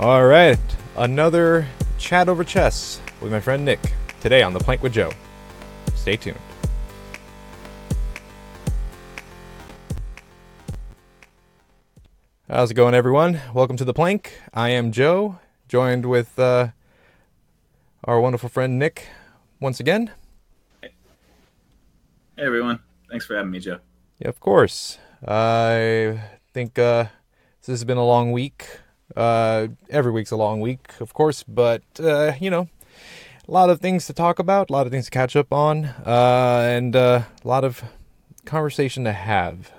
All right, another Chat Over Chess with my friend Nick, today on The Plank with Joe. Stay tuned. How's it going, everyone? Welcome to The Plank. I am Joe, joined with our wonderful friend Nick once again. Hey, everyone. Thanks for having me, Joe. Yeah, of course. I think this has been a long week. Every week's a long week, of course, but, you know, a lot of things to talk about, a lot of things to catch up on, and a lot of conversation to have.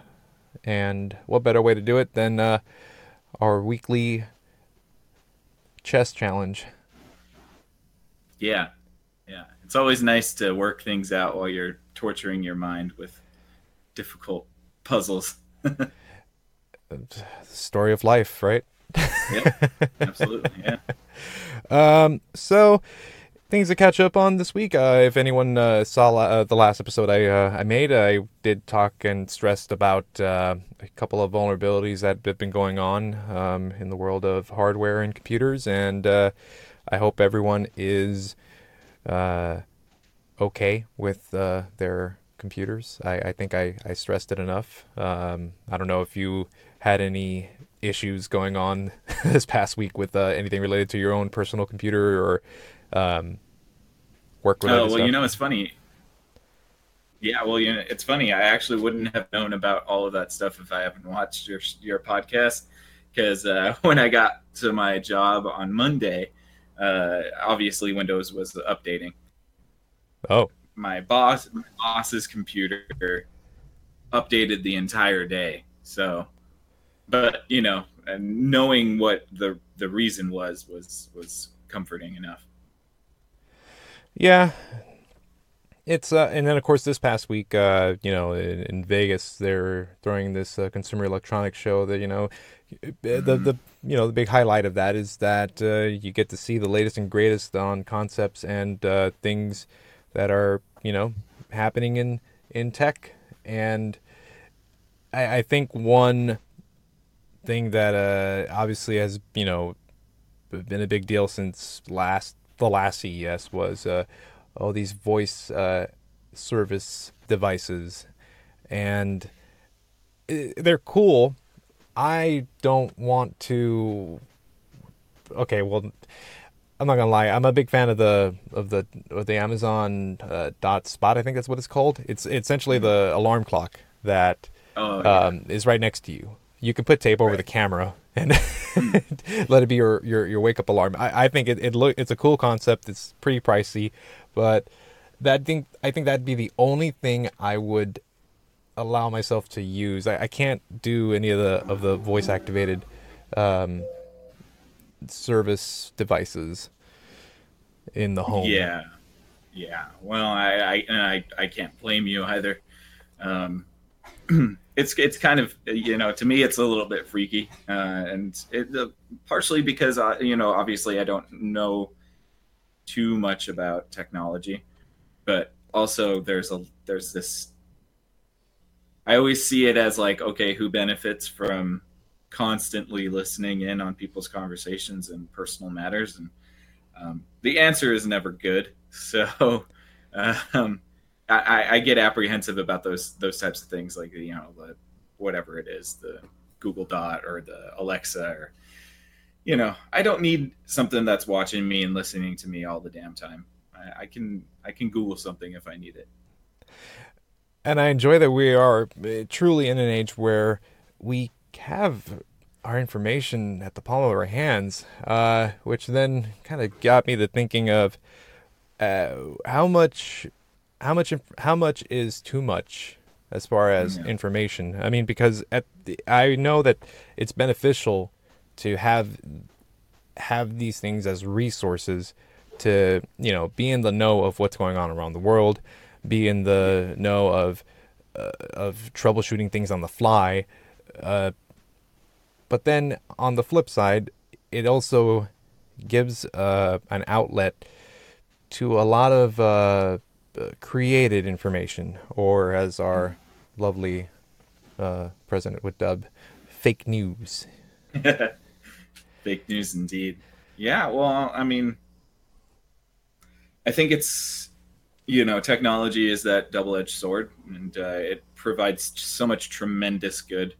And what better way to do it than our weekly chess challenge? Yeah. Yeah. It's always nice to work things out while you're torturing your mind with difficult puzzles. Story of life, right? Yeah, absolutely. Yeah. So things to catch up on this week. If anyone saw the last episode I made, I did talk and stressed about a couple of vulnerabilities that have been going on in the world of hardware and computers. And I hope everyone is okay with their computers. I think I stressed it enough. I don't know if you had any issues going on this past week with anything related to your own personal computer or work related stuff. You know, it's funny. Yeah, well, you know, it's funny. I actually wouldn't have known about all of that stuff if I haven't watched your podcast, because when I got to my job on Monday, obviously Windows was updating. Oh. My boss's computer updated the entire day. So, but you know, knowing what the reason was comforting enough. Yeah, it's and then of course this past week, you know, in Vegas they're throwing this Consumer Electronics Show that, you know, the big highlight of that is that you get to see the latest and greatest on concepts and things that are, you know, happening in tech. And I think one thing that obviously has, you know, been a big deal since the last CES was all these voice service devices. And they're cool. I don't want to... Okay, well... I'm not gonna lie. I'm a big fan of the Amazon Dot Spot. I think that's what it's called. It's essentially the alarm clock that is right next to you. You can put tape over the camera and let it be your wake up alarm. I think it's a cool concept. It's pretty pricey, but I think that'd be the only thing I would allow myself to use. I can't do any of the voice activated service devices in the home. Yeah. Well, I can't blame you either. It's kind of, you know, to me it's a little bit freaky, and it partially because obviously I don't know too much about technology, but also there's this, I always see it as like, okay, who benefits from constantly listening in on people's conversations and personal matters, and the answer is never good. So I get apprehensive about those types of things, like, you know, the whatever it is, the Google Dot or the Alexa, or, you know, I don't need something that's watching me and listening to me all the damn time. I can Google something if I need it. And I enjoy that we are truly in an age where we have our information at the palm of our hands, which then kind of got me to thinking of how much is too much as far as information. I mean, because I know that it's beneficial to have these things as resources to, you know, be in the know of what's going on around the world, be in the know of troubleshooting things on the fly. But then on the flip side, it also gives an outlet to a lot of created information, or as our lovely president would dub, fake news. Fake news indeed. Yeah, well, I mean, I think it's, you know, technology is that double-edged sword, and it provides so much tremendous good.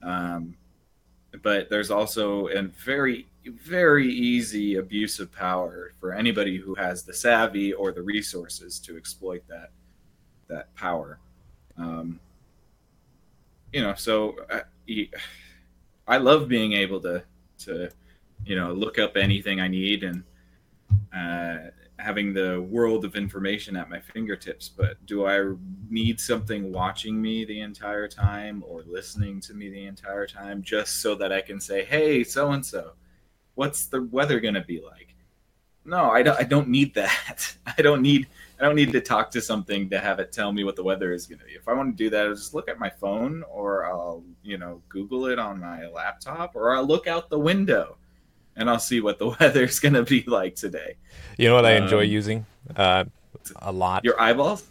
But there's also a very, very easy abuse of power for anybody who has the savvy or the resources to exploit that power. You know, so I love being able to, you know, look up anything I need and having the world of information at my fingertips. But do I need something watching me the entire time or listening to me the entire time just so that I can say, hey, so-and-so, what's the weather going to be like? No, I don't need that. I don't need to talk to something to have it tell me what the weather is going to be. If I want to do that, I'll just look at my phone, or I'll, you know, Google it on my laptop, or I'll look out the window and I'll see what the weather's going to be like today. You know what I enjoy using a lot? Your eyeballs?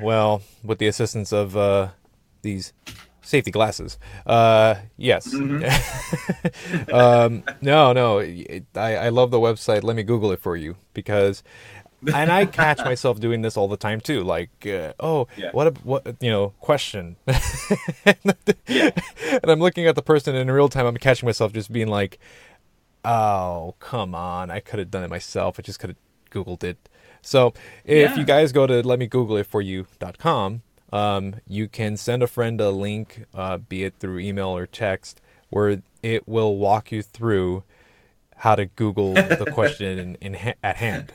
Well, with the assistance of these safety glasses. Yes. Mm-hmm. I love the website, Let Me Google It For You, because... And I catch myself doing this all the time too. Like, question. Yeah. And I'm looking at the person in real time. I'm catching myself just being like, oh, come on. I could have done it myself. I just could have Googled it. So if you guys go to letmegoogleitforyou.com, you can send a friend a link, be it through email or text, where it will walk you through how to Google the question at hand.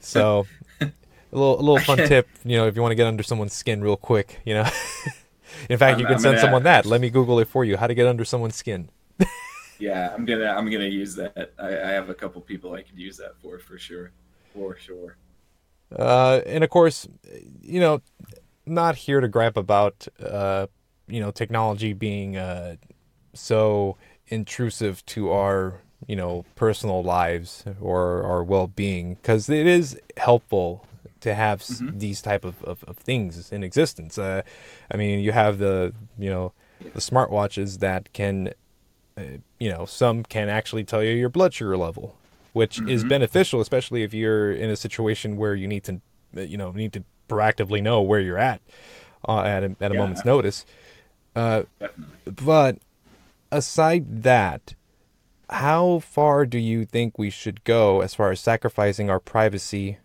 So, a little fun tip, you know, if you want to get under someone's skin real quick, you know. In fact, you can send someone that. Let me Google it for you. How to get under someone's skin. Yeah, I'm gonna use that. I have a couple people I could use that for sure, for sure. And of course, you know, not here to gripe about, you know, technology being so intrusive to our, you know, personal lives or our well-being, because it is helpful to have these type of things in existence. I mean, you have the smartwatches that can, you know, some can actually tell you your blood sugar level, which is beneficial, especially if you're in a situation where you need to proactively know where you're at a moment's notice. But aside that, how far do you think we should go as far as sacrificing our privacy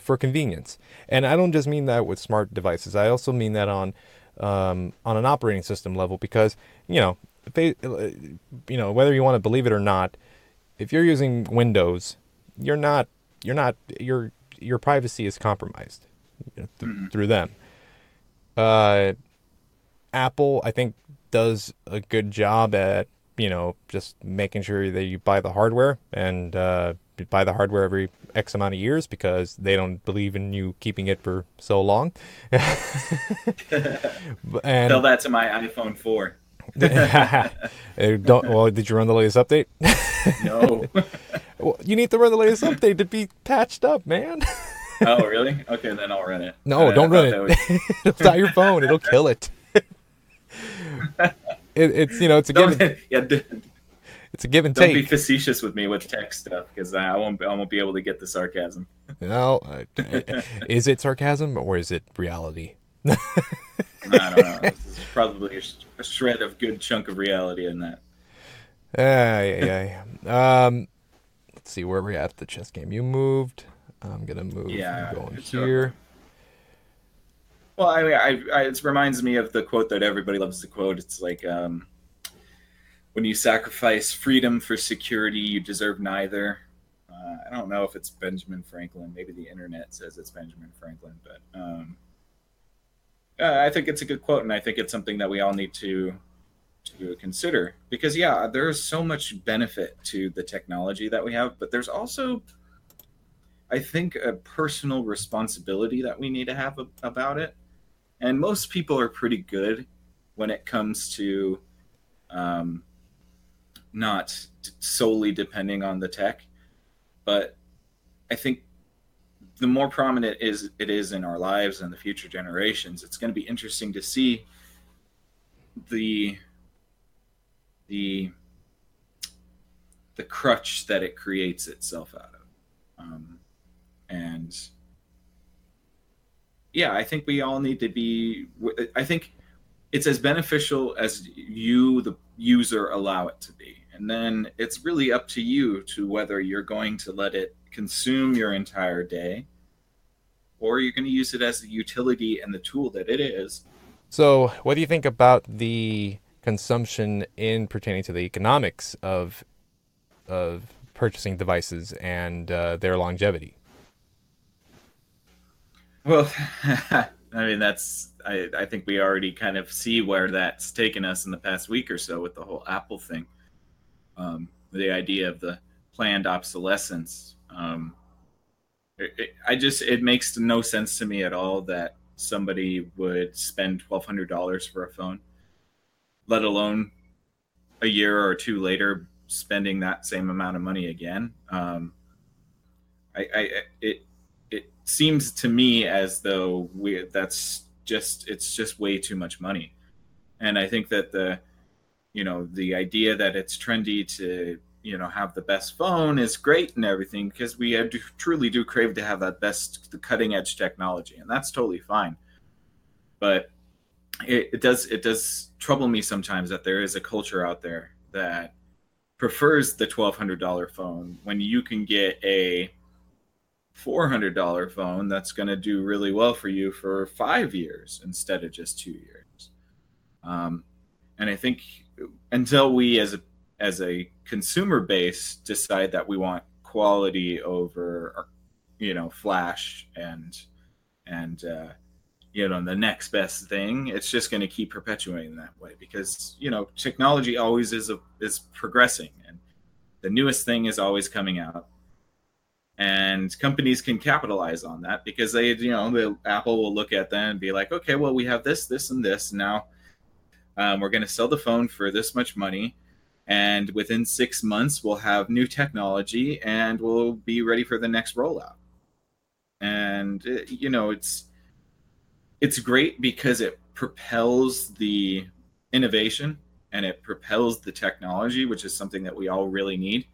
for convenience? And I don't just mean that with smart devices. I also mean that on an operating system level, because, you know, whether you want to believe it or not, if you're using Windows, your privacy is compromised through them. Apple, I think, does a good job at, you know, just making sure that you buy the hardware and buy the hardware every X amount of years, because they don't believe in you keeping it for so long. And tell that to my iPhone 4. Did you run the latest update? No. Well, you need to run the latest update to be patched up, man. Oh, really? Okay, then I'll run it. No, don't run it. It'll die your phone. It'll kill it. It's a give and take. Don't be facetious with me with tech stuff, because I won't be able to get the sarcasm. No, is it sarcasm or is it reality? I don't know. There's probably a shred of good chunk of reality in that. Yeah. Let's see where we're at the chess game. You moved. I'm gonna move. Yeah, going here. Sure. Well, I mean, it reminds me of the quote that everybody loves to quote. It's like, when you sacrifice freedom for security, you deserve neither. I don't know if it's Benjamin Franklin. Maybe the internet says it's Benjamin Franklin. But I think it's a good quote, and I think it's something that we all need to consider. Because, yeah, there is so much benefit to the technology that we have, but there's also, I think, a personal responsibility that we need to have about it. And most people are pretty good when it comes to not solely depending on the tech. But I think the more prominent it is in our lives and the future generations, it's going to be interesting to see the the crutch that it creates itself out of. And yeah, I think we all need to be, I think it's as beneficial as you, the user, allow it to be. And then it's really up to you to whether you're going to let it consume your entire day or you're going to use it as the utility and the tool that it is. So what do you think about the consumption in pertaining to the economics of purchasing devices and their longevity? Well, I mean, that's, I think we already kind of see where that's taken us in the past week or so with the whole Apple thing. The idea of the planned obsolescence. It makes no sense to me at all that somebody would spend $1,200 for a phone, let alone a year or two later spending that same amount of money again. It seems to me as though it's just way too much money. And I think that the idea that it's trendy to, have the best phone is great and everything, because we truly do crave to have that best, the cutting edge technology, and that's totally fine. But it does trouble me sometimes that there is a culture out there that prefers the $1,200 phone when you can get a $400 phone that's going to do really well for you for 5 years instead of just 2 years. And I think until we as a consumer base decide that we want quality over, flash and the next best thing, it's just going to keep perpetuating that way because, technology always is progressing and the newest thing is always coming out. And companies can capitalize on that because they, Apple will look at them and be like, okay, well, we have this, this, and this. Now we're going to sell the phone for this much money. And within 6 months, we'll have new technology and we'll be ready for the next rollout. And, it's great because it propels the innovation and it propels the technology, which is something that we all really need.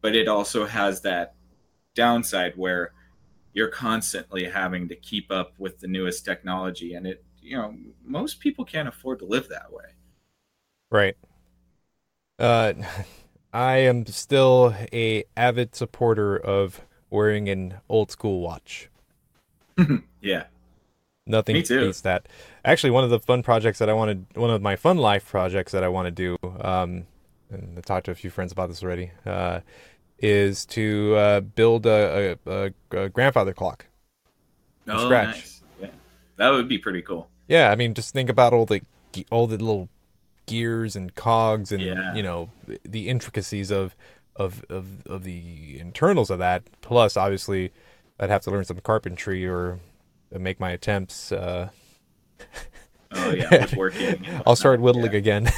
But it also has that downside where you're constantly having to keep up with the newest technology, and it most people can't afford to live that way. Right. I am still an avid supporter of wearing an old school watch. Yeah. Nothing beats that. Actually, one of my fun life projects that I want to do, and I talked to a few friends about this already, is to build a grandfather clock from scratch. Nice. Yeah. That would be pretty cool. Yeah, I mean, just think about all the little gears and cogs and the intricacies of the internals of that. Plus, obviously, I'd have to learn some carpentry or make my attempts. Oh yeah, with working. I'll start whittling again.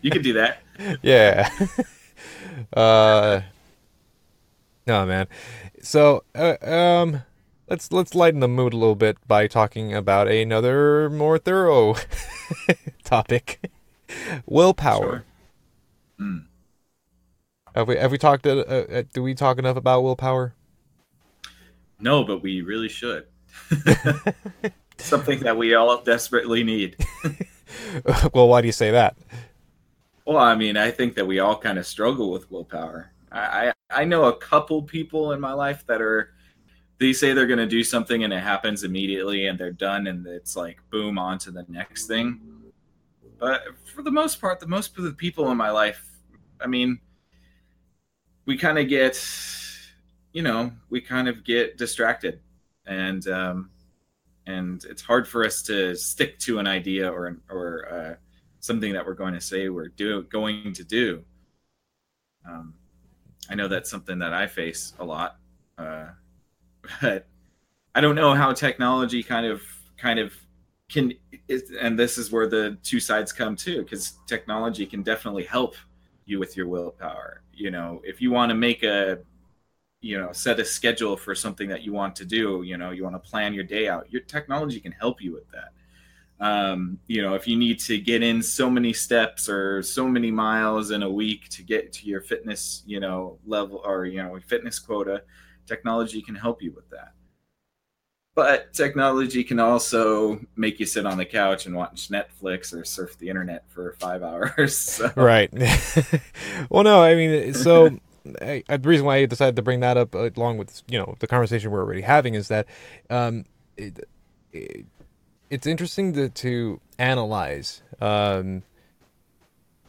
You can do that. Yeah. No, man. So, let's lighten the mood a little bit by talking about another more thorough topic: willpower. Sure. Mm. Have we talked? Do we talk enough about willpower? No, but we really should. Something that we all desperately need. Well, why do you say that? Well, I mean, I think that we all kind of struggle with willpower. I know a couple people in my life that they say they're going to do something and it happens immediately and they're done and it's like, boom, on to the next thing. But for the most part, the most of the people in my life, I mean, we kind of get distracted and it's hard for us to stick to an idea or something that we're going to say we're going to do. I know that's something that I face a lot, but I don't know how technology kind of can. And this is where the two sides come too, because technology can definitely help you with your willpower. If you want to make set a schedule for something that you want to do, you want to plan your day out, your technology can help you with that. You know, if you need to get in so many steps or so many miles in a week to get to your fitness, you know, level or, you know, fitness quota, technology can help you with that. But technology can also make you sit on the couch and watch Netflix or surf the internet for 5 hours. So. Right. Well, no, I mean, so the reason why I decided to bring that up along with, you know, the conversation we're already having is that it's interesting to analyze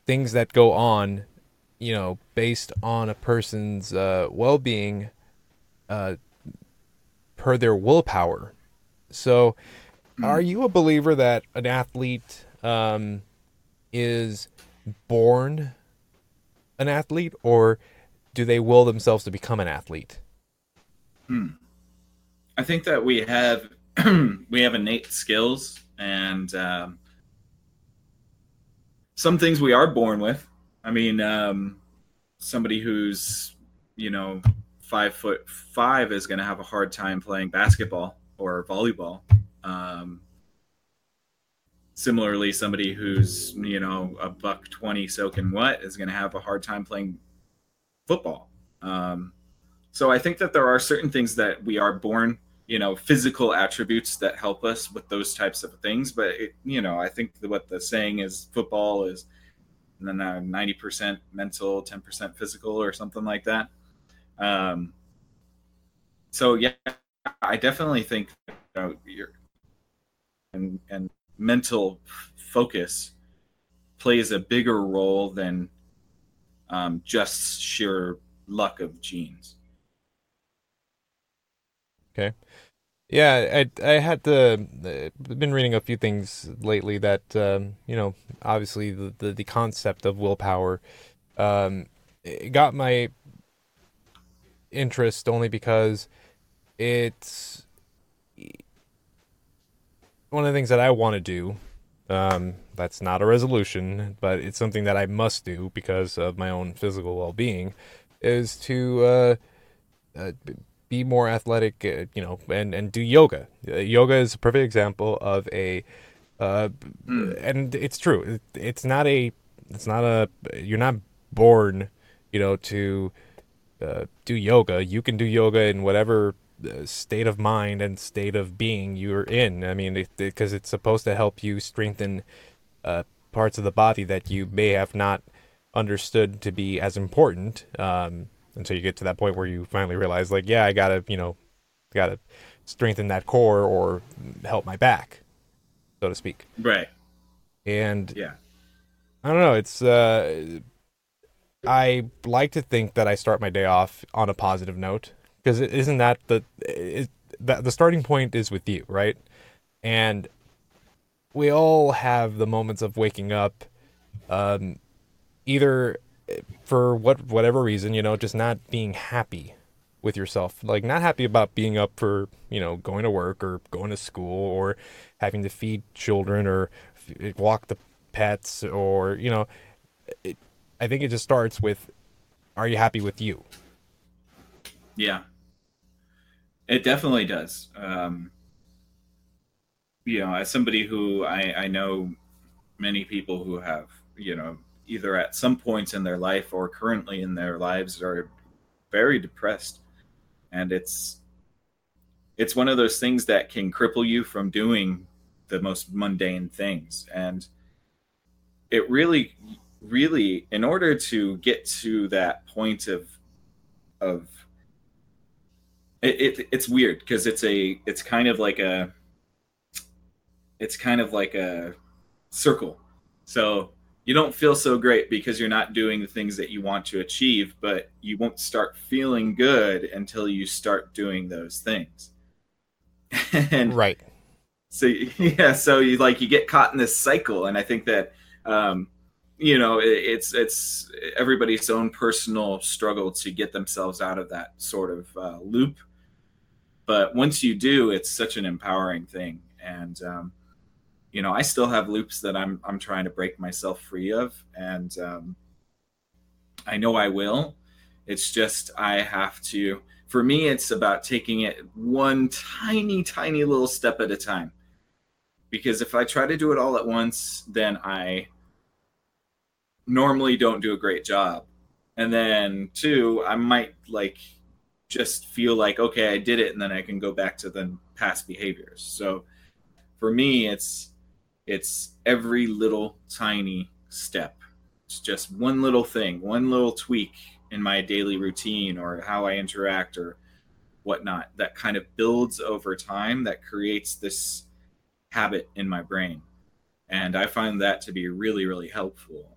things that go on, you know, based on a person's well-being per their willpower. So are you a believer that an athlete is born an athlete, or do they will themselves to become an athlete? I think that we have innate skills, and some things we are born with. I mean, somebody who's, you know, 5'5" is going to have a hard time playing basketball or volleyball. Similarly, somebody who's, you know, a 120 soaking wet is going to have a hard time playing football. So I think that there are certain things that we are born, you know, physical attributes that help us with those types of things. But, you know, I think that what the saying is, football is 90% mental, 10% physical, or something like that. So yeah, I definitely think, you know, and mental focus plays a bigger role than just sheer luck of genes. Okay. Yeah, I had to been reading a few things lately that you know, obviously the concept of willpower it got my interest only because it's one of the things that I want to do. That's not a resolution, but it's something that I must do because of my own physical well-being, is to be more athletic, you know, and do yoga. Yoga is a perfect example of a and it's true. It's not a you're not born, you know, to do yoga. You can do yoga in whatever state of mind and state of being you're in. I mean, because it's supposed to help you strengthen parts of the body that you may have not understood to be as important until you get to that point where you finally realize, like, yeah, I gotta strengthen that core or help my back, so to speak. Right. And yeah, I don't know. It's I like to think that I start my day off on a positive note, because isn't that the starting point is with you, right? And we all have the moments of waking up, either for whatever reason, you know, just not being happy with yourself, like not happy about being up for, you know, going to work or going to school or having to feed children or walk the pets, or, you know, I think it just starts with, are you happy with you? Yeah, it definitely does. You know, as somebody who I know many people who have, you know, either at some points in their life or currently in their lives are very depressed. And it's one of those things that can cripple you from doing the most mundane things. And it really, in order to get to that point of it's weird, because it's kind of like a circle. So you don't feel so great because you're not doing the things that you want to achieve, but you won't start feeling good until you start doing those things. And right. So yeah, so you you get caught in this cycle, and I think that you know, it's everybody's own personal struggle to get themselves out of that sort of loop. But once you do, it's such an empowering thing. And, you know, I still have loops that I'm trying to break myself free of. And I know I will. It's just I have to, for me, it's about taking it one tiny little step at a time. because if I try to do it all at once, then I normally don't do a great job. And then two, I might like just feel like, okay, I did it, and then I can go back to the past behaviors. So for me, it's every little tiny step. It's just one little thing, one little tweak in my daily routine or how I interact or whatnot that kind of builds over time, that creates this habit in my brain. And I find that to be really, really helpful.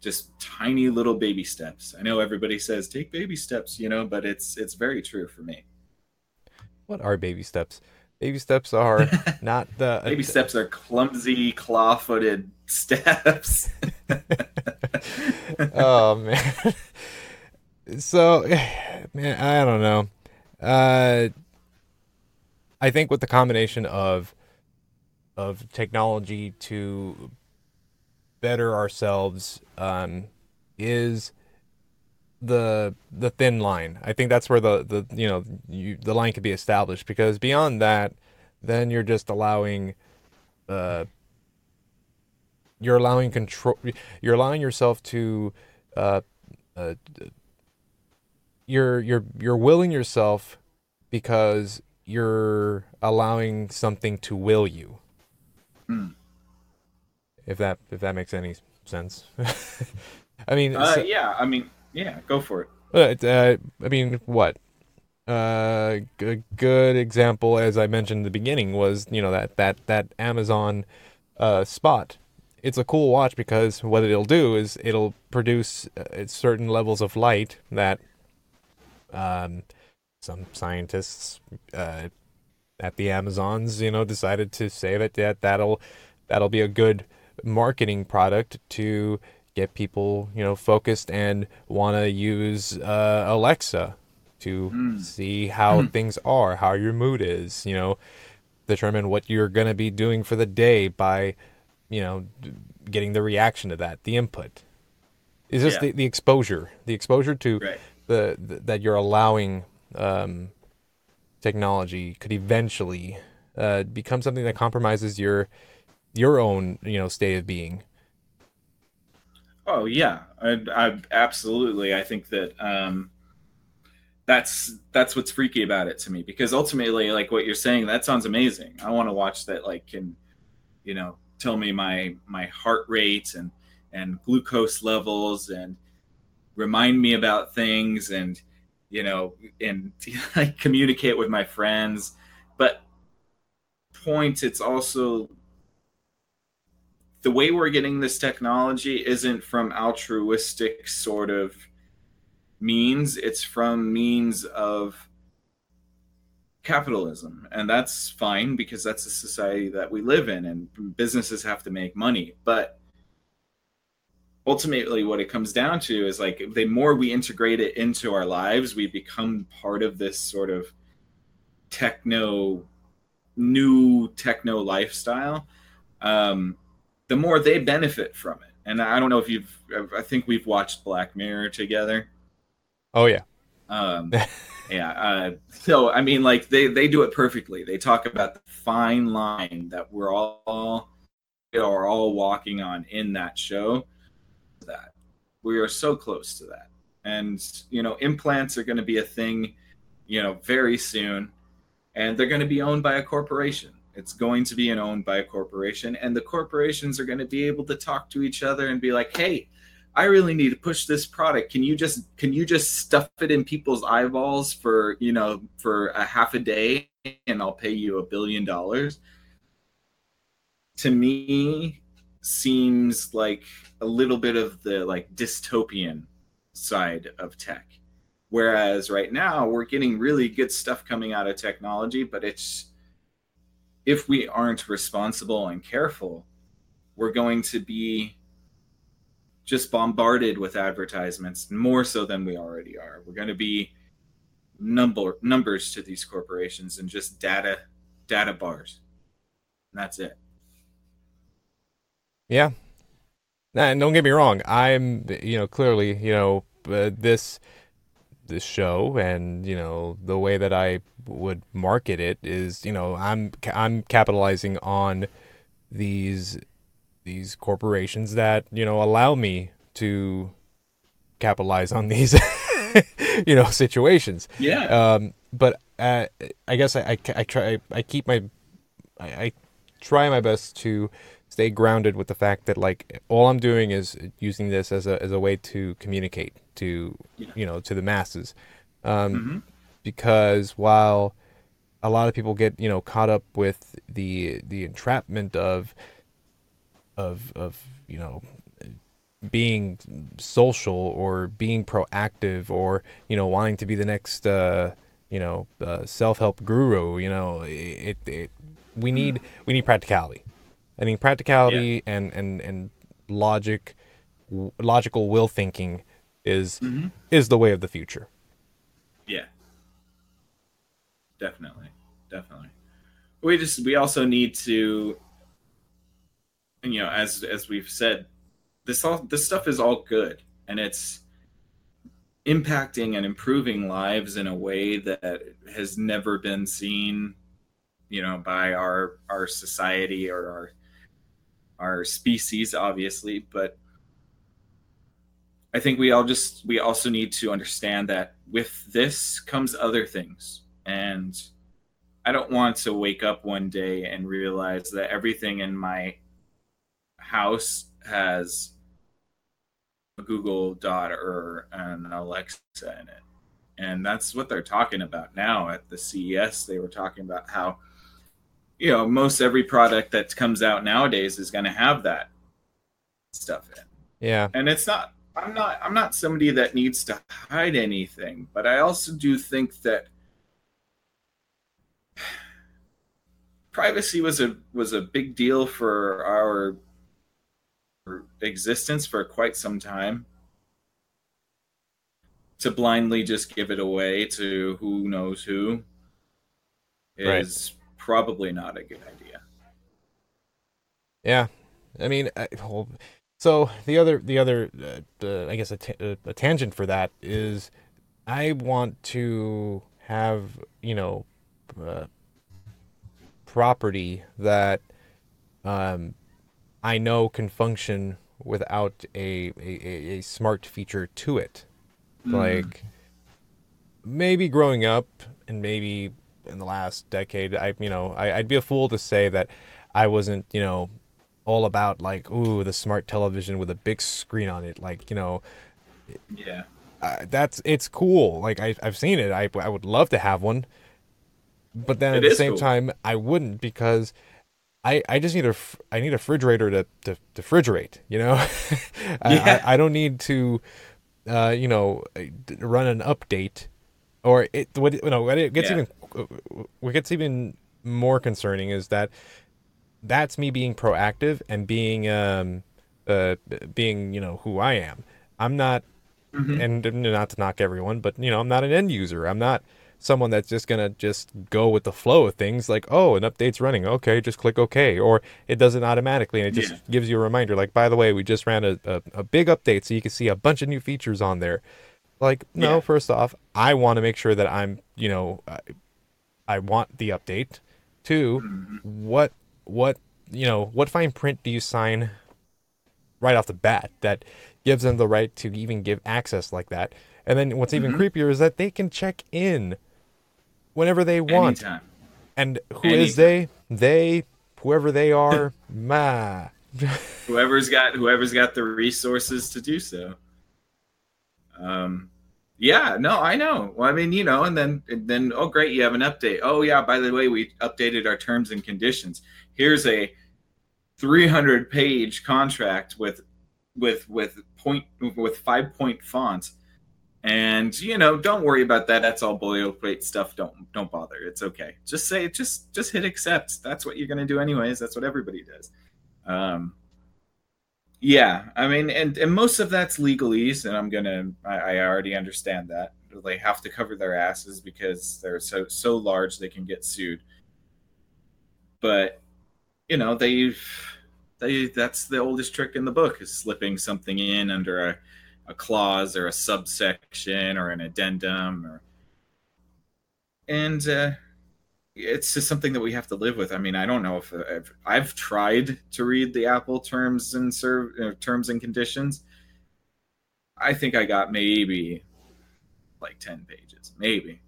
Just tiny little baby steps. I know everybody says take baby steps, you know, but it's very true for me. What are baby steps? Baby steps are not the... Baby steps are clumsy, claw-footed steps. Oh, man. So, man, I don't know. I think with the combination of technology to better ourselves is the thin line. I think that's where the line could be established, because beyond that, then you're just allowing control. You're allowing yourself to you're willing yourself, because you're allowing something to will you. Mm. If that makes any sense. I mean, yeah, go for it. I mean, what? A good example, as I mentioned in the beginning, was, you know, that Amazon Spot. It's a cool watch because what it'll do is it'll produce certain levels of light that some scientists at the Amazons, you know, decided to say that'll be a good marketing product to get people, you know, focused and want to use Alexa to see how things are, how your mood is, you know, determine what you're going to be doing for the day by, you know, getting the reaction to that, the input. It's just the exposure. The exposure to that you're allowing technology could eventually become something that compromises your own, you know, state of being. Oh yeah, I absolutely. I think that that's what's freaky about it to me, because ultimately, like what you're saying, that sounds amazing. I want to watch that, like, can, you know, tell me my heart rate and glucose levels and remind me about things and, you know, and like communicate with my friends. But point, it's also the way we're getting this technology isn't from altruistic sort of means. It's from means of capitalism. And that's fine, because that's a society that we live in and businesses have to make money. But ultimately what it comes down to is, like, the more we integrate it into our lives, we become part of this sort of new techno lifestyle. The more they benefit from it. And I don't know if I think we've watched Black Mirror together. Oh, yeah. Yeah. So, I mean, like, they do it perfectly. They talk about the fine line that we are all walking on in that show. That we are so close to that. And, you know, implants are going to be a thing, you know, very soon. And they're going to be owned by a corporation. It's going to be owned by a corporation, and the corporations are going to be able to talk to each other and be like, hey, I really need to push this product. Can you just stuff it in people's eyeballs for, you know, for a half a day, and I'll pay you $1 billion? To me, seems like a little bit of the, like, dystopian side of tech. Whereas right now we're getting really good stuff coming out of technology, but it's, if we aren't responsible and careful, we're going to be just bombarded with advertisements more so than we already are. We're going to be numbers to these corporations and just data bars. And that's it. Yeah. And don't get me wrong. I'm, you know, clearly, you know, this this show, and you know, the way that I would market it is, you know, I'm capitalizing on these corporations that, you know, allow me to capitalize on these you know, situations. Yeah. But I guess I try my best to stay grounded with the fact that, like, all I'm doing is using this as a way to communicate to, you know, to the masses. Because while a lot of people get, you know, caught up with the entrapment of, you know, being social or being proactive or, you know, wanting to be the next, you know, self-help guru, you know, we need practicality. I mean, practicality and logical will thinking is the way of the future. Yeah. Definitely. We also need to, you know, as we've said, this stuff is all good, and it's impacting and improving lives in a way that has never been seen, you know, by our society or our species, obviously. But I think we also need to understand that with this comes other things. And I don't want to wake up one day and realize that everything in my house has a Google Dot or an Alexa in it. And that's what they're talking about now at the CES. They were talking about how, you know, most every product that comes out nowadays is going to have that stuff in. Yeah. And it's not, I'm not somebody that needs to hide anything, but I also do think that privacy was a big deal for our existence for quite some time. To blindly just give it away to who knows who is probably not a good idea. Yeah. I mean, so the other I guess a tangent for that is I want to have, you know, property that I know can function without a smart feature to it. Like, maybe growing up and maybe in the last decade, I'd be a fool to say that I wasn't, you know, all about, like, ooh, the smart television with a big screen on it. Like, you know, yeah, it's cool. Like, I've seen it. I would love to have one. But then at the same time, I wouldn't, because I just need I need a refrigerator to refrigerate, you know. I don't need to... you know, run an update, or what gets even more concerning is that that's me being proactive and being, you know, who I am. I'm not, and not to knock everyone, but, you know, I'm not an end user. I'm not someone that's just gonna go with the flow of things. Like, oh, an update's running, okay, just click okay, or it does it automatically, and it just gives you a reminder, like, by the way, we just ran a big update, so you can see a bunch of new features on there. Like, no, first off, I want to make sure that I'm, you know, I want the update. Two, what you know, what fine print do you sign right off the bat that gives them the right to even give access like that? And then what's even creepier is that they can check in whenever they want. Anytime. And is they? They, whoever they are, whoever's got the resources to do so. Yeah, no, I know. Well, I mean, you know, and then oh great, you have an update. Oh yeah, by the way, we updated our terms and conditions. Here's a 300-page contract with 5-point fonts. And, you know, don't worry about that. That's all boilerplate stuff. Don't bother. It's okay. Just say, just hit accept. That's what you're going to do anyways. That's what everybody does. Yeah, I mean, and most of that's legalese, and I already understand that. They have to cover their asses because they're so large they can get sued. But, you know, that's the oldest trick in the book, is slipping something in under a a clause or a subsection or an addendum, or, and it's just something that we have to live with. I mean, I don't know if I've tried to read the Apple terms and conditions. I think I got maybe like 10 pages, maybe.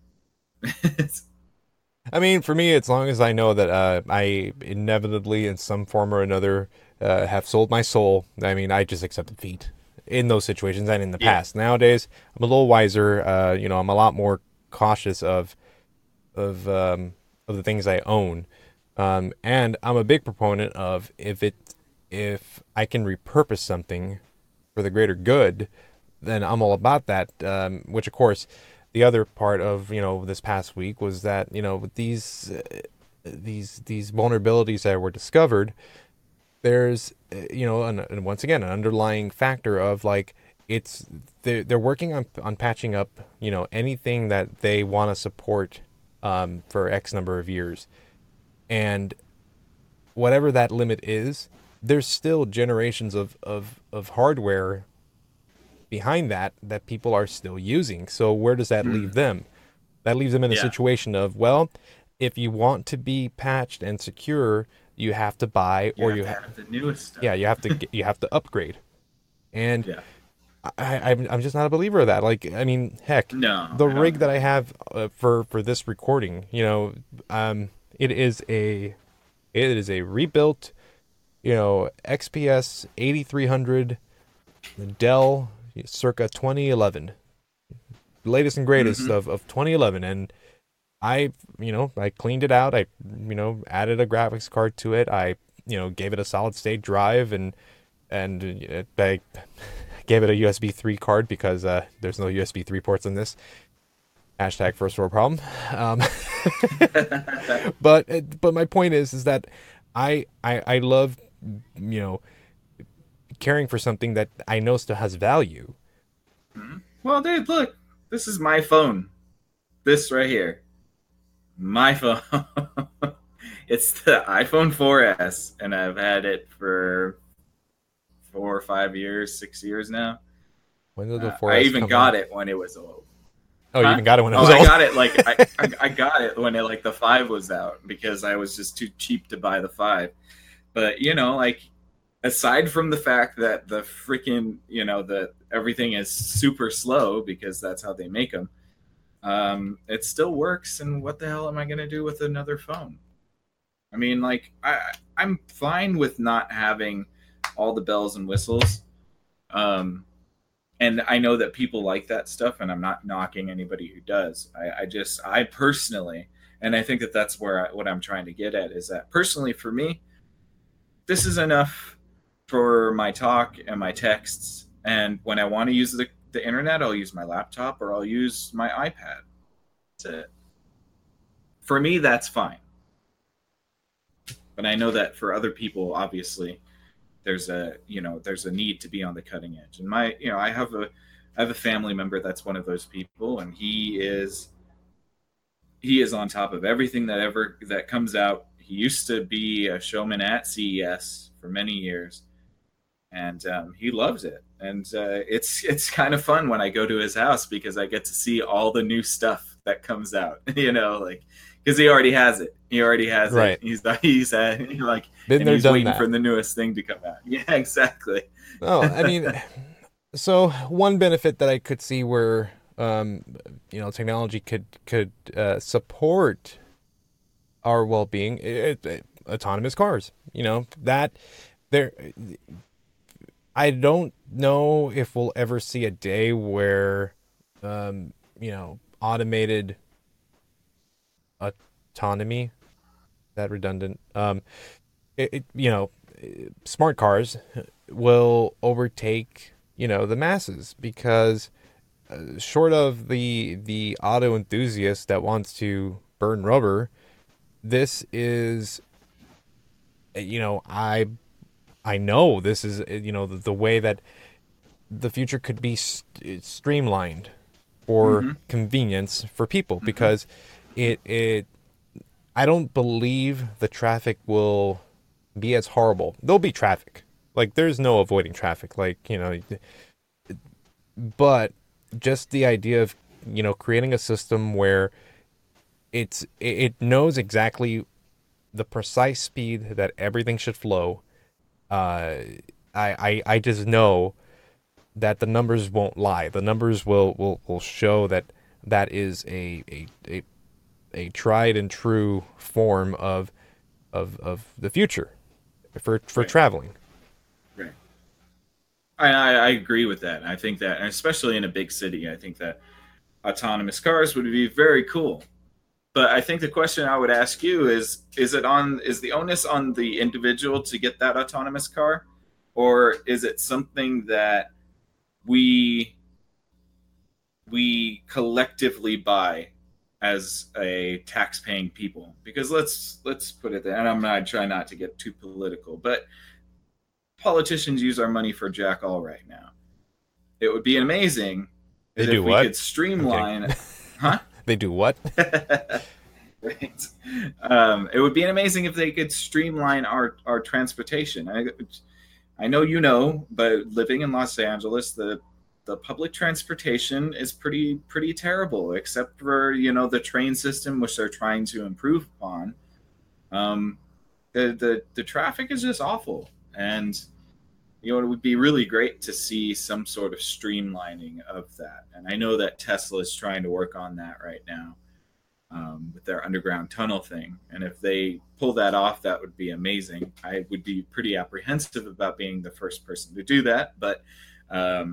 I mean, for me, as long as I know that I inevitably in some form or another have sold my soul, I mean, I just accept defeat in those situations and in the past. Nowadays, I'm a little wiser. You know, I'm a lot more cautious of the things I own. And I'm a big proponent of if I can repurpose something for the greater good, then I'm all about that. Which, of course, the other part of, you know, this past week was that, you know, with these vulnerabilities that were discovered, there's, you know, and once again, an underlying factor of like, it's they're working on patching up, you know, anything that they want to support for X number of years, and whatever that limit is, there's still generations of hardware behind that people are still using. So where does that leave them? That leaves them in a situation of, well, if you want to be patched and secure, you have to buy, or you have the newest stuff. Yeah, you have to upgrade. And I'm just not a believer of that. Like, I mean, heck, the rig that I have for this recording, you know, it is a rebuilt, you know, XPS 8300 Dell circa 2011, latest and greatest of 2011, and I, you know, I cleaned it out. I, you know, added a graphics card to it. I, you know, gave it a solid state drive, and I gave it a USB 3 card because there's no USB 3 ports in this. Hashtag first world problem. But my point is that I love, you know, caring for something that I know still has value. Well, dude, look, this is my phone. This right here. My phone. It's the iPhone 4S, and I've had it for 6 years now. When did the 4S I even got out? It when it was old. Oh, you even got it when it was old? I got it, like, I got it when, it, like, the 5 was out, because I was just too cheap to buy the 5. But, you know, like, aside from the fact that the freaking, you know, the everything is super slow because that's how they make them, it still works. And what the hell am I going to do with another phone? I mean, like, I'm fine with not having all the bells and whistles. And I know that people like that stuff, and I'm not knocking anybody who does. I personally, and I think that that's where what I'm trying to get at, is that personally for me, this is enough for my talk and my texts. And when I want to use the internet, I'll use my laptop or I'll use my iPad. That's it. For me, that's fine. But I know that for other people, obviously, there's a need to be on the cutting edge. And my, you know, I have a family member that's one of those people, and he is on top of everything that comes out. He used to be a showman at CES for many years. And he loves it, and it's kind of fun when I go to his house because I get to see all the new stuff that comes out. You know, like, because he already has it. Right. He's like, been there, he's done waiting that. For the newest thing to come out. Yeah, exactly. Oh, I mean, so one benefit that I could see where you know, technology could support our well-being, autonomous cars. You know that there. I don't know if we'll ever see a day where, you know, automated autonomy, is that redundant, you know, smart cars will overtake, you know, the masses, because short of the auto enthusiast that wants to burn rubber, this is, you know, I know this is, you know, the way that the future could be streamlined for convenience for people, because I don't believe the traffic will be as horrible. There'll be traffic. Like, there's no avoiding traffic. Like, you know, But just the idea of, you know, creating a system where it knows exactly the precise speed that everything should flow. I just know that the numbers won't lie. The numbers will show that is a tried and true form of the future for traveling. Right. I agree with that. I think that, especially in a big city, I think that autonomous cars would be very cool. But I think the question I would ask you is the onus on the individual to get that autonomous car, or is it something that we collectively buy as a tax-paying people? Because let's put it there, and I try not to get too political, but politicians use our money for jack all right now. It would be amazing if we could streamline, okay. Huh? They do what? Right. It would be amazing if they could streamline our transportation. I know you know, but living in Los Angeles, the public transportation is pretty terrible, except for, you know, the train system, which they're trying to improve upon. The traffic is just awful, and you know, it would be really great to see some sort of streamlining of that. And I know that Tesla is trying to work on that right now with their underground tunnel thing. And if they pull that off, that would be amazing. I would be pretty apprehensive about being the first person to do that, but I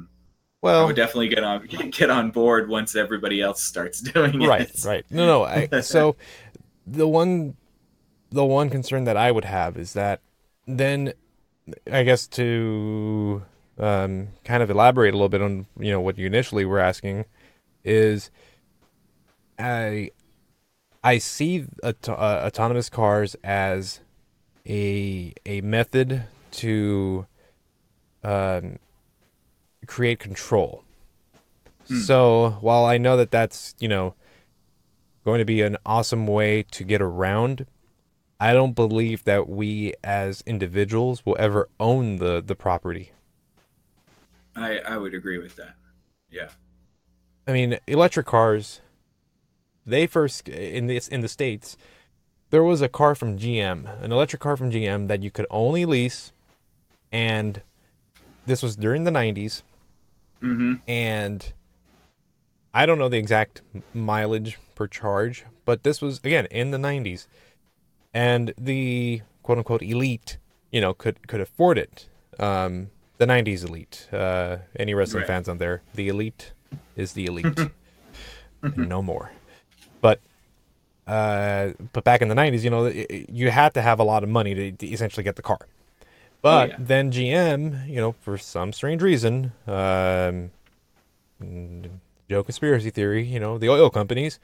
would definitely get on board once everybody else starts doing it. Right. No. So the one concern that I would have is that then, I guess, to kind of elaborate a little bit on, you know, what you initially were asking, is I see autonomous cars as a method to create control. So while I know that that's, you know, going to be an awesome way to get around, I don't believe that we as individuals will ever own the property. I would agree with that. Yeah. I mean, electric cars, they first, in the States, there was a car from GM, an electric car from GM that you could only lease, and this was during the 90s. Mm-hmm. And I don't know the exact mileage per charge, but this was, again, in the 90s. And the quote-unquote elite, you know, could afford it. The 90s elite. Any wrestling fans out there, the elite is the elite. No more. But back in the 90s, you know, you had to have a lot of money to essentially get the car. But then GM, you know, for some strange reason, Joe conspiracy theory, you know, the oil companies,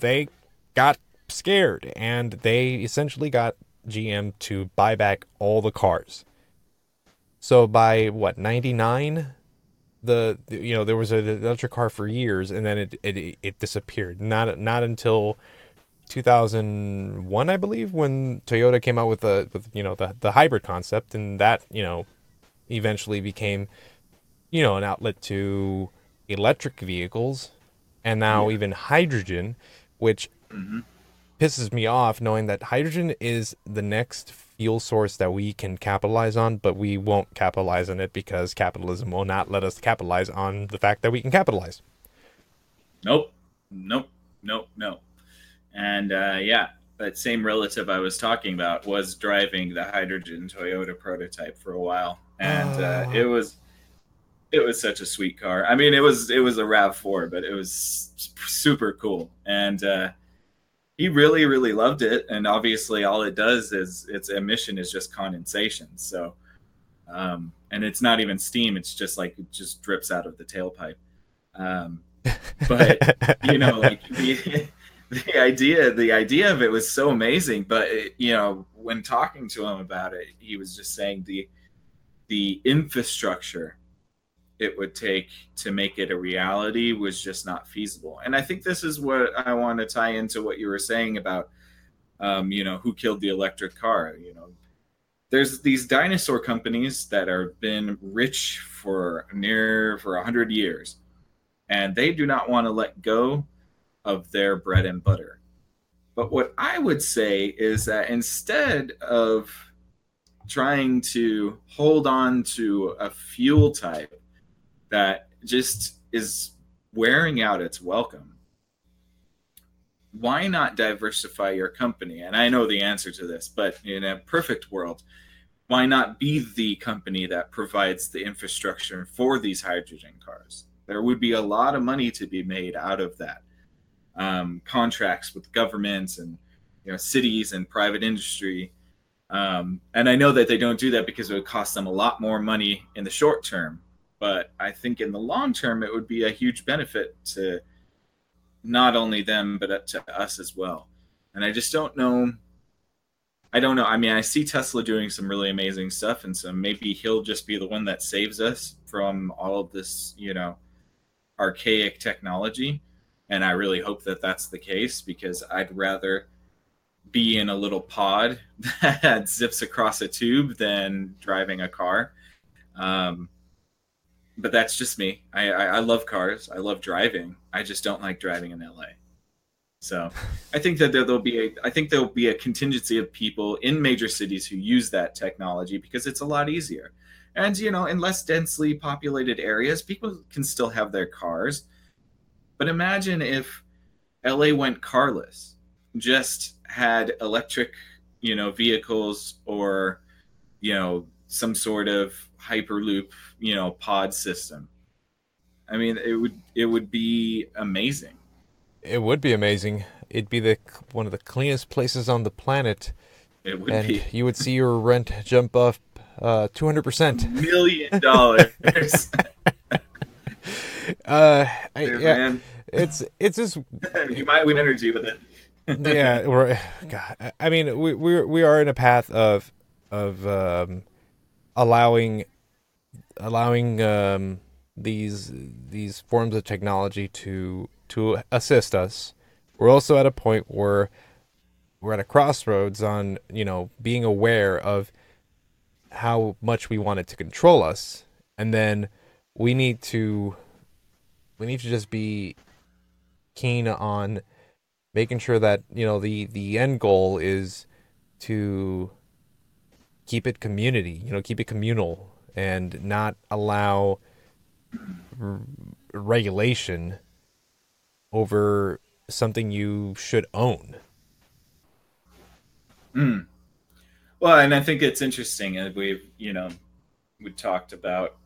they got scared, and they essentially got GM to buy back all the cars. So by 99, the you know, there was an electric car for years, and then it disappeared. Not until 2001, I believe, when Toyota came out with the hybrid concept, and that, you know, eventually became, you know, an outlet to electric vehicles, and now even hydrogen, which pisses me off, knowing that hydrogen is the next fuel source that we can capitalize on, but we won't capitalize on it because capitalism will not let us capitalize on the fact that we can capitalize. Nope. And that same relative I was talking about was driving the hydrogen Toyota prototype for a while, and it was such a sweet car. I mean, it was a RAV4, but it was super cool, and he really, really loved it. And obviously all it does is its emission is just condensation. So, and it's not even steam. It's just like, it just drips out of the tailpipe. But you know, like the idea of it was so amazing, but it, you know, when talking to him about it, he was just saying the infrastructure it would take to make it a reality was just not feasible. And I think this is what I want to tie into what you were saying about, you know, who killed the electric car. You know, there's these dinosaur companies that have been rich for near 100 years, and they do not want to let go of their bread and butter. But what I would say is that instead of trying to hold on to a fuel type that just is wearing out its welcome, why not diversify your company? And I know the answer to this, but in a perfect world, why not be the company that provides the infrastructure for these hydrogen cars? There would be a lot of money to be made out of that. Contracts with governments and cities and private industry. And I know that they don't do that because it would cost them a lot more money in the short term. But I think in the long term, it would be a huge benefit to not only them, but to us as well. And I just don't know. I don't know. I mean, I see Tesla doing some really amazing stuff. And so maybe he'll just be the one that saves us from all of this, archaic technology. And I really hope that that's the case, because I'd rather be in a little pod that zips across a tube than driving a car. But that's just me. I love cars. I love driving. I just don't like driving in LA. So I think that there'll be a contingency of people in major cities who use that technology because it's a lot easier. And, in less densely populated areas, people can still have their cars. But imagine if LA went carless, just had electric, vehicles or, some sort of Hyperloop, pod system. I mean, it would be amazing. It would be amazing. It'd be one of the cleanest places on the planet. It would be. And you would see your rent jump up 200%. $1 million. Man. It's just you might win energy with it. Yeah, we are in a path of allowing these forms of technology to assist us. We're also at a point where we're at a crossroads on being aware of how much we want it to control us, and then we need to just be keen on making sure that, the end goal is to keep it community, keep it communal and not allow regulation over something you should own. Mm. Well, and I think it's interesting, and we talked about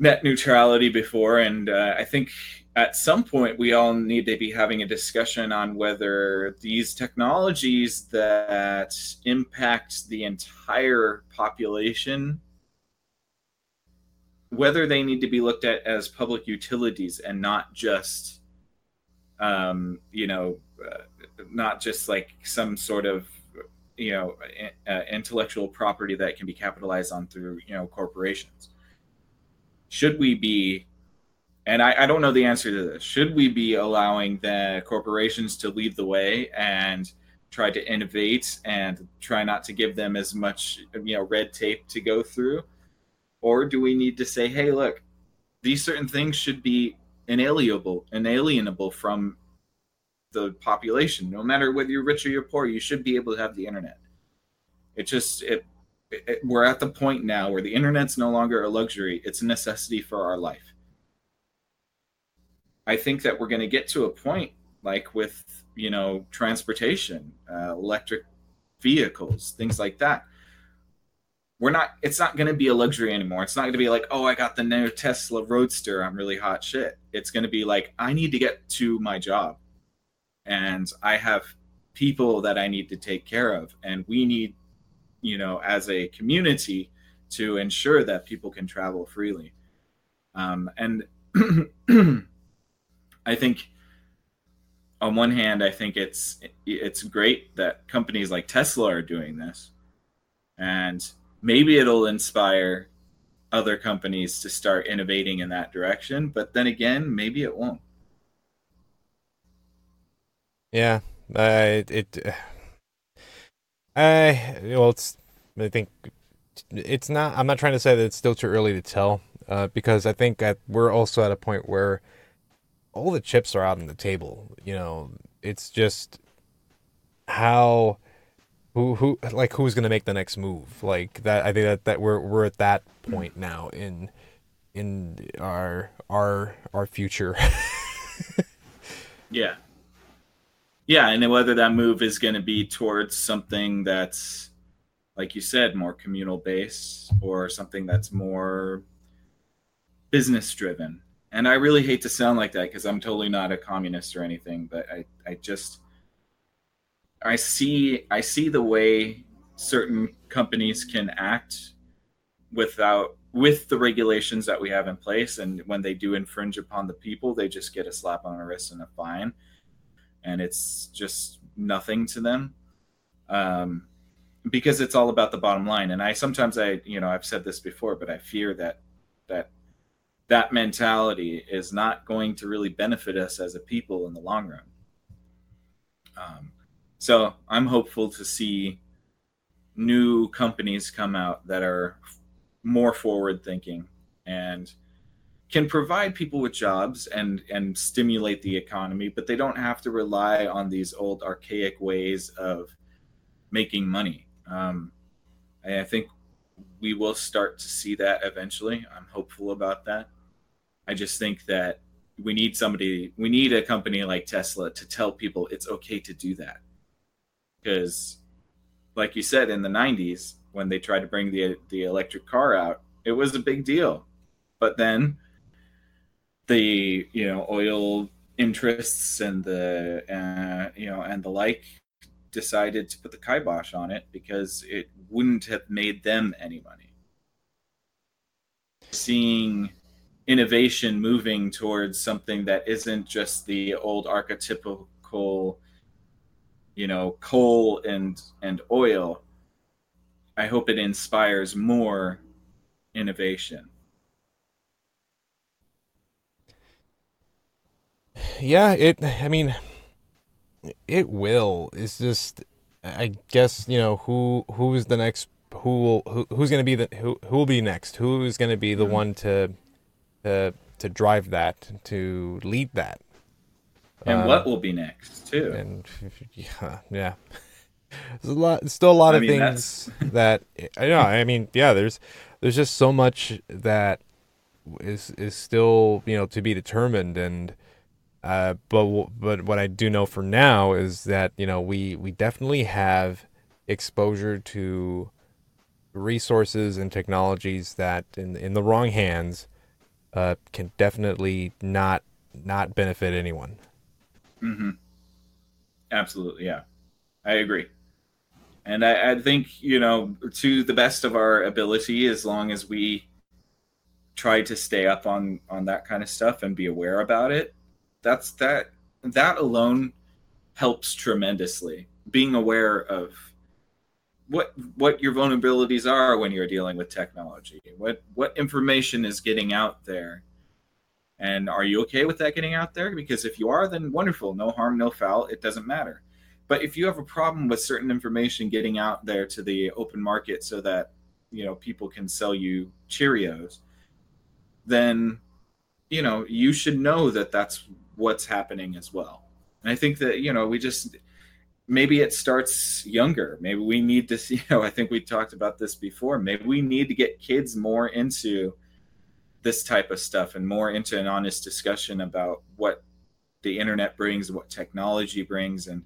net neutrality before, and I think at some point we all need to be having a discussion on whether these technologies that impact the entire population, whether they need to be looked at as public utilities and not just not just like some sort of intellectual property that can be capitalized on through corporations. Should we be, and I don't know the answer to this, should we be allowing the corporations to lead the way and try to innovate and try not to give them as much red tape to go through? Or do we need to say, hey, look, these certain things should be inalienable from the population. No matter whether you're rich or you're poor, you should be able to have the internet. We're at the point now where the internet's no longer a luxury. It's a necessity for our life. I think that we're going to get to a point like with, transportation, electric vehicles, things like that. It's not going to be a luxury anymore. It's not going to be like, oh, I got the new Tesla Roadster. I'm really hot shit. It's going to be like, I need to get to my job and I have people that I need to take care of. And we need, as a community, to ensure that people can travel freely. And I think on one hand, I think it's great that companies like Tesla are doing this, and maybe it'll inspire other companies to start innovating in that direction. But then again, maybe it won't. Yeah, it's I think it's not, I'm not trying to say that it's still too early to tell, because I think we're also at a point where all the chips are out on the table. You know, it's just how, who, like, who's going to make the next move? Like that, I think that we're at that point now in our future. Yeah. Yeah. And whether that move is going to be towards something that's, like you said, more communal based or something that's more business driven. And I really hate to sound like that, because I'm totally not a communist or anything, but I see the way certain companies can act with the regulations that we have in place. And when they do infringe upon the people, they just get a slap on the wrist and a fine, and it's just nothing to them. Because it's all about the bottom line. And I've said this before, but I fear that mentality is not going to really benefit us as a people in the long run. So I'm hopeful to see new companies come out that are more forward thinking and can provide people with jobs and stimulate the economy, but they don't have to rely on these old archaic ways of making money. I think we will start to see that eventually. I'm hopeful about that. I just think that we need a company like Tesla to tell people it's okay to do that. Because like you said, in the 90s, when they tried to bring the electric car out, it was a big deal. But then the, oil interests and the, and the like, decided to put the kibosh on it because it wouldn't have made them any money. Seeing innovation moving towards something that isn't just the old archetypical, coal and oil, I hope it inspires more innovation. Yeah, it will. It's just, I guess, who's the next, who's going to be who will be next? Who's going to be the one to drive that, to lead that? And what will be next too? And yeah. There's still a lot of things that there's just so much that is still, to be determined. And but what I do know for now is that we definitely have exposure to resources and technologies that in the wrong hands can definitely not benefit anyone. Mm-hmm. Absolutely, yeah, I agree. And I think to the best of our ability, as long as we try to stay up on that kind of stuff and be aware about it. That alone helps tremendously. Being aware of what your vulnerabilities are when you're dealing with technology, what information is getting out there, and are you okay with that getting out there? Because if you are, then wonderful, no harm, no foul, it doesn't matter. But if you have a problem with certain information getting out there to the open market so that people can sell you Cheerios, then you should know that that's what's happening as well. And I think that, we just, maybe it starts younger. Maybe we need to see, I think we talked about this before. Maybe we need to get kids more into this type of stuff and more into an honest discussion about what the internet brings, what technology brings. And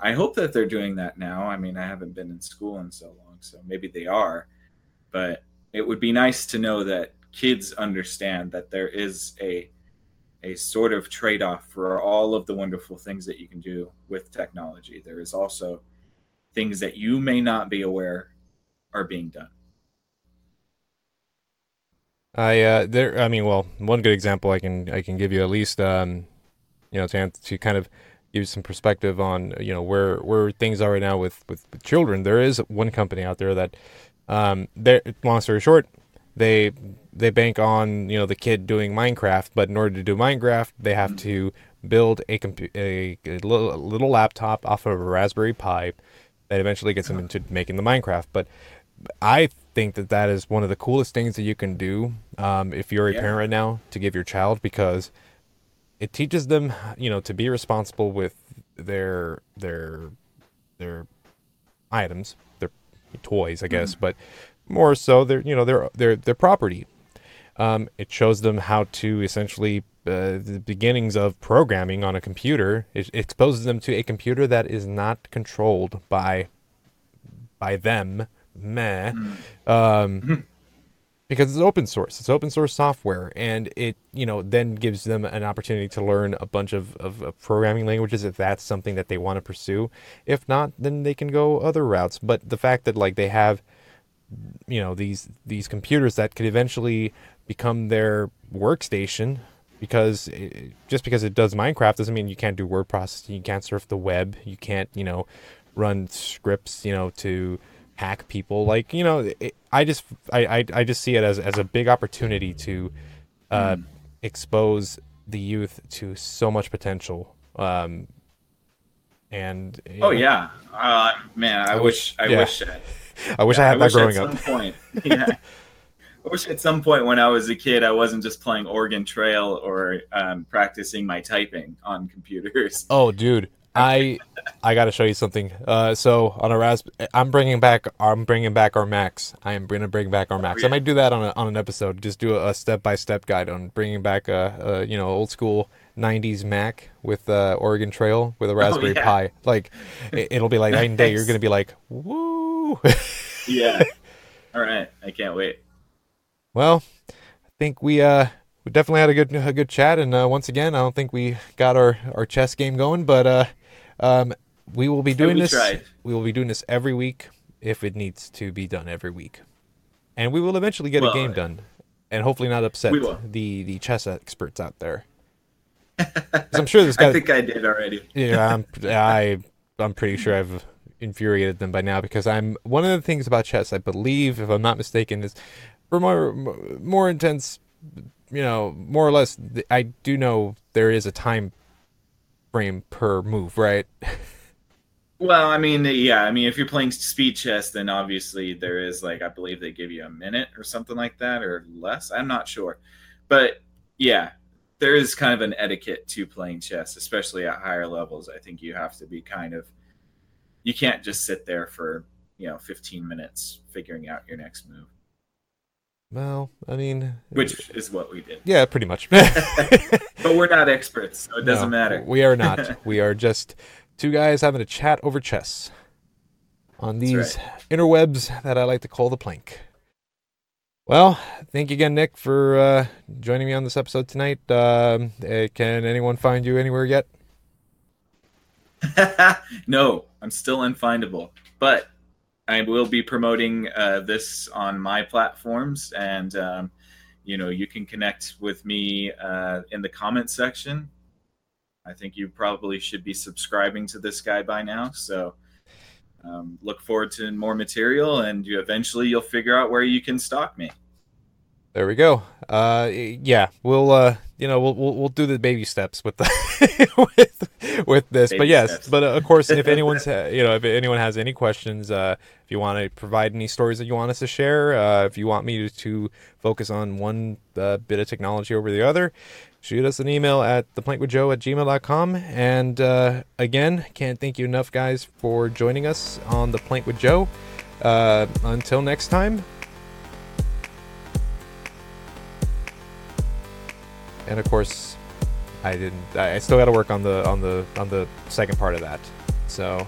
I hope that they're doing that now. I mean, I haven't been in school in so long, so maybe they are, but it would be nice to know that kids understand that there is a sort of trade-off for all of the wonderful things that you can do with technology. There is also things that you may not be aware are being done. One good example I can give you, at least, to kind of give some perspective on, where things are right now with children. There is one company out there that, long story short, they bank on the kid doing Minecraft, but in order to do Minecraft, they have to build a little laptop off of a Raspberry Pi that eventually gets them into making the Minecraft. But I think that that is one of the coolest things that you can do if you're a parent right now, to give your child, because it teaches them, you know, to be responsible with their items, their toys, I guess, but more so their, you know, their property. It shows them how to essentially the beginnings of programming on a computer. It exposes them to a computer that is not controlled by them. Because it's open source. It's open source software, and it, you know, then gives them an opportunity to learn a bunch of programming languages if that's something that they want to pursue. If not, then they can go other routes. But the fact that, like, they have, you know, these computers that could eventually become their workstation, because just because it does Minecraft doesn't mean you can't do word processing, you can't surf the web, you can't, you know, run scripts, you know, to hack people. Like, you know, I just see it as a big opportunity to expose the youth to so much potential. And man, I wish I had that growing up. I wish at some point when I was a kid, I wasn't just playing Oregon Trail or practicing my typing on computers. Oh, dude, I got to show you something. So on a Raspberry, I'm bringing back our Macs. I am going to bring back our Macs. I might do that on an episode. Just do a step-by-step guide on bringing back a you know, old school 90s Mac with Oregon Trail with a Raspberry Pi. Like, it'll be like night and day. You're going to be like, woo. Yeah. All right. I can't wait. Well, I think we definitely had a good chat, and once again, I don't think we got our chess game going, but we will be doing this. We will be doing this every week if it needs to be done every week, and we will eventually get a game done, and hopefully not upset the chess experts out there. I'm sure this guy. I think I did already. Yeah, I'm pretty sure I've infuriated them by now, because I'm one of the things about chess, I believe, if I'm not mistaken, is, for more intense, you know, more or less, I do know there is a time frame per move, right? Well, I mean, yeah. I mean, if you're playing speed chess, then obviously there is, like, I believe they give you a minute or something like that, or less. I'm not sure. But, yeah, there is kind of an etiquette to playing chess, especially at higher levels. I think you have to be kind of, you can't just sit there for, you know, 15 minutes figuring out your next move. Well, I mean, which is what we did. Yeah, pretty much. But we're not experts, so it doesn't matter. We are not. We are just two guys having a chat over chess on these interwebs that I like to call the plank. Well, thank you again, Nick, for joining me on this episode tonight. Can anyone find you anywhere yet? No, I'm still unfindable, but I will be promoting this on my platforms, and you know, you can connect with me in the comment section. I think you probably should be subscribing to this guy by now, so look forward to more material, and you'll figure out where you can stalk me. There we go. We'll do the baby steps with the with this. Baby steps. But of course, if anyone's if anyone has any questions, if you want to provide any stories that you want us to share, if you want me to focus on one bit of technology over the other, shoot us an email at theplankwithjoe@gmail.com. And again, can't thank you enough, guys, for joining us on The Plank with Joe. Until next time. And of course, I still got to work on the second part of that. So.